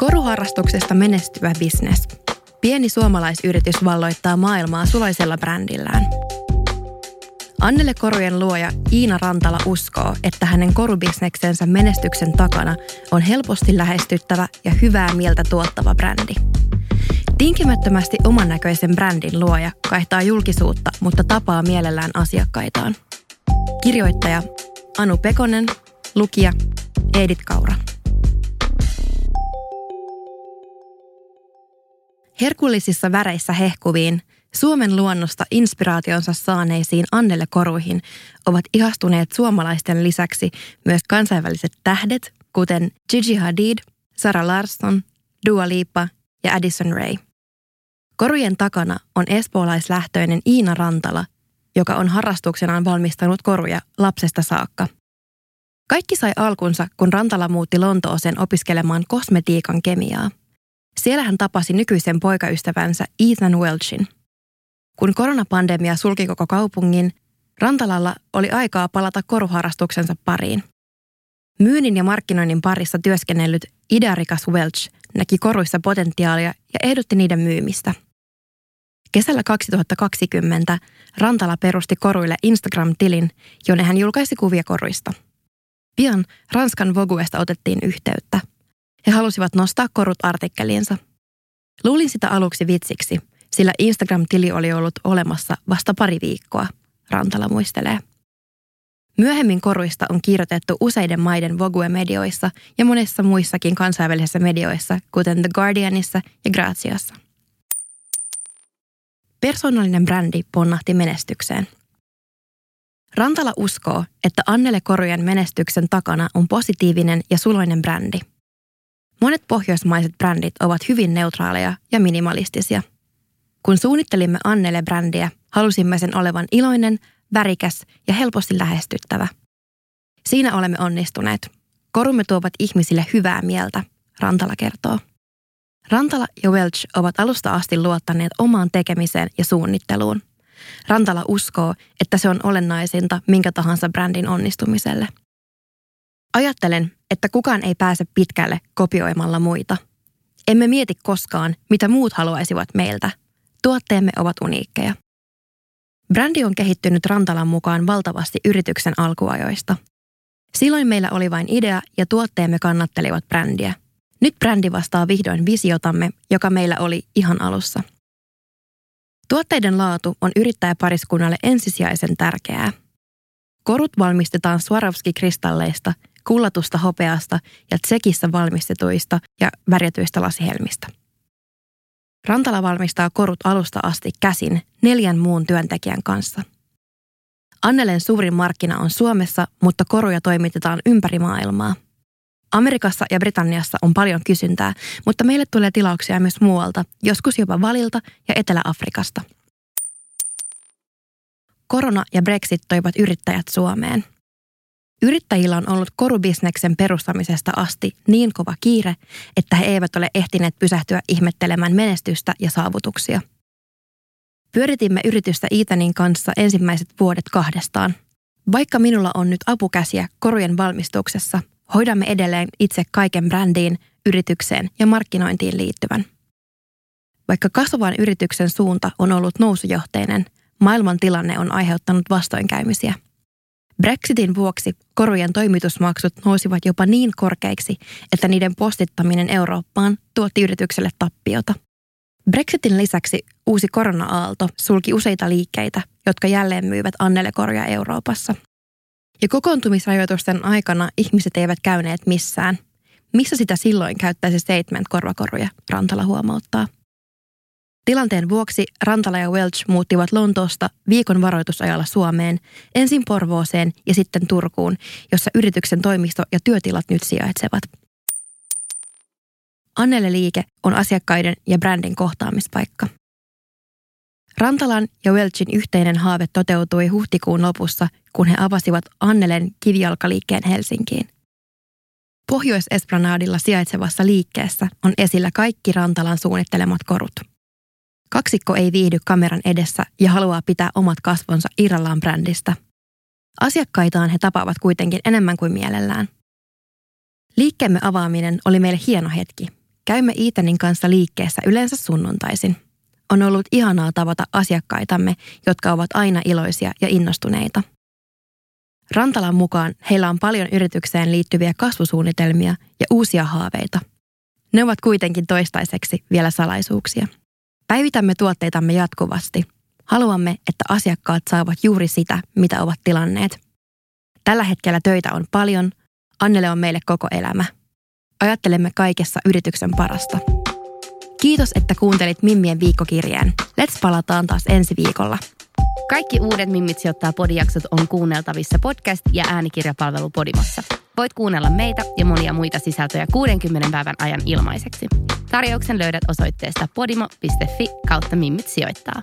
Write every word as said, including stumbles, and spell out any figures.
Koruharrastuksesta menestyvä bisnes. Pieni suomalaisyritys valloittaa maailmaa suloisella brändillään. Annele korujen luoja Iina Rantala uskoo, että hänen korubisneksensä menestyksen takana on helposti lähestyttävä ja hyvää mieltä tuottava brändi. Tinkimättömästi oman näköisen brändin luoja kaihtaa julkisuutta, mutta tapaa mielellään asiakkaitaan. Kirjoittaja Anu Pekonen, lukija Edith Kaura. Herkullisissa väreissä hehkuviin, Suomen luonnosta inspiraationsa saaneisiin Annele koruihin ovat ihastuneet suomalaisten lisäksi myös kansainväliset tähdet, kuten Gigi Hadid, Sara Larsson, Dua Lipa ja Addison Rae. Korujen takana on espoolaislähtöinen Iina Rantala, joka on harrastuksenaan valmistanut koruja lapsesta saakka. Kaikki sai alkunsa, kun Rantala muutti Lontooseen opiskelemaan kosmetiikan kemiaa. Siellä hän tapasi nykyisen poikaystävänsä Ethan Welchin. Kun koronapandemia sulki koko kaupungin, Rantalalla oli aikaa palata koruharrastuksensa pariin. Myynnin ja markkinoinnin parissa työskennellyt idearikas Welch näki koruissa potentiaalia ja ehdotti niiden myymistä. Kesällä kaksituhattakaksikymmentä Rantala perusti koruille Instagram-tilin, jonne hän julkaisi kuvia koruista. Pian Ranskan Voguesta otettiin yhteyttä. He halusivat nostaa korut artikkeliinsa. Luulin sitä aluksi vitsiksi, sillä Instagram-tili oli ollut olemassa vasta pari viikkoa, Rantala muistelee. Myöhemmin koruista on kirjoitettu useiden maiden Vogue-medioissa ja monissa muissakin kansainvälisissä medioissa, kuten The Guardianissa ja Graziassa. Persoonallinen brändi ponnahti menestykseen. Rantala uskoo, että Annele korujen menestyksen takana on positiivinen ja suloinen brändi. Monet pohjoismaiset brändit ovat hyvin neutraaleja ja minimalistisia. Kun suunnittelimme Annele-brändiä, halusimme sen olevan iloinen, värikäs ja helposti lähestyttävä. Siinä olemme onnistuneet. Korumme tuovat ihmisille hyvää mieltä, Rantala kertoo. Rantala ja Welch ovat alusta asti luottaneet omaan tekemiseen ja suunnitteluun. Rantala uskoo, että se on olennaisinta minkä tahansa brändin onnistumiselle. Ajattelen, että kukaan ei pääse pitkälle kopioimalla muita. Emme mieti koskaan, mitä muut haluaisivat meiltä. Tuotteemme ovat uniikkeja. Brändi on kehittynyt Rantalan mukaan valtavasti yrityksen alkuajoista. Silloin meillä oli vain idea ja tuotteemme kannattelivat brändiä. Nyt brändi vastaa vihdoin visiotamme, joka meillä oli ihan alussa. Tuotteiden laatu on yrittäjäpariskunnalle ensisijaisen tärkeää. Korut valmistetaan Swarovski-kristalleista, kullatusta hopeasta ja tsekissä valmistetuista ja värjätyistä lasihelmistä. Rantala valmistaa korut alusta asti käsin neljän muun työntekijän kanssa. Annelen suurin markkina on Suomessa, mutta koruja toimitetaan ympäri maailmaa. Amerikassa ja Britanniassa on paljon kysyntää, mutta meille tulee tilauksia myös muualta, joskus jopa Valilta ja Etelä-Afrikasta. Korona ja Brexit toivat yrittäjät Suomeen. Yrittäjillä on ollut korubisneksen perustamisesta asti niin kova kiire, että he eivät ole ehtineet pysähtyä ihmettelemään menestystä ja saavutuksia. Pyöritimme yritystä Ethanin kanssa ensimmäiset vuodet kahdestaan. Vaikka minulla on nyt apukäsiä korujen valmistuksessa, hoidamme edelleen itse kaiken brändiin, yritykseen ja markkinointiin liittyvän. Vaikka kasvavan yrityksen suunta on ollut nousujohteinen, maailman tilanne on aiheuttanut vastoinkäymisiä. Brexitin vuoksi korujen toimitusmaksut nousivat jopa niin korkeiksi, että niiden postittaminen Eurooppaan tuotti yritykselle tappiota. Brexitin lisäksi uusi korona-aalto sulki useita liikkeitä, jotka jälleen myivät Annele-koruja Euroopassa. Ja kokoontumisrajoitusten aikana ihmiset eivät käyneet missään. Missä sitä silloin käyttäisi statement-korvakoruja, Rantala huomauttaa. Tilanteen vuoksi Rantala ja Welch muuttivat Lontoosta viikon varoitusajalla Suomeen, ensin Porvooseen ja sitten Turkuun, jossa yrityksen toimisto ja työtilat nyt sijaitsevat. Annele-liike on asiakkaiden ja brändin kohtaamispaikka. Rantalan ja Welchin yhteinen haave toteutui huhtikuun lopussa, kun he avasivat Annelen kivijalkaliikkeen Helsinkiin. Pohjois-Esplanadilla sijaitsevassa liikkeessä on esillä kaikki Rantalan suunnittelemat korut. Kaksikko ei viihdy kameran edessä ja haluaa pitää omat kasvonsa irrallaan brändistä. Asiakkaitaan he tapaavat kuitenkin enemmän kuin mielellään. Liikkeemme avaaminen oli meille hieno hetki. Käymme Ethanin kanssa liikkeessä yleensä sunnuntaisin. On ollut ihanaa tavata asiakkaitamme, jotka ovat aina iloisia ja innostuneita. Rantalan mukaan heillä on paljon yritykseen liittyviä kasvusuunnitelmia ja uusia haaveita. Ne ovat kuitenkin toistaiseksi vielä salaisuuksia. Päivitämme tuotteitamme jatkuvasti. Haluamme, että asiakkaat saavat juuri sitä, mitä ovat tilanneet. Tällä hetkellä töitä on paljon. Annele on meille koko elämä. Ajattelemme kaikessa yrityksen parasta. Kiitos, että kuuntelit Mimmien viikkokirjeen. Let's palataan taas ensi viikolla. Kaikki uudet Mimmit sijoittaa -podijaksot on kuunneltavissa podcast- ja äänikirjapalvelu Podimossa. Voit kuunnella meitä ja monia muita sisältöjä kuudenkymmenen päivän ajan ilmaiseksi. Tarjouksen löydät osoitteesta podimo piste fi kautta mimmit sijoittaa.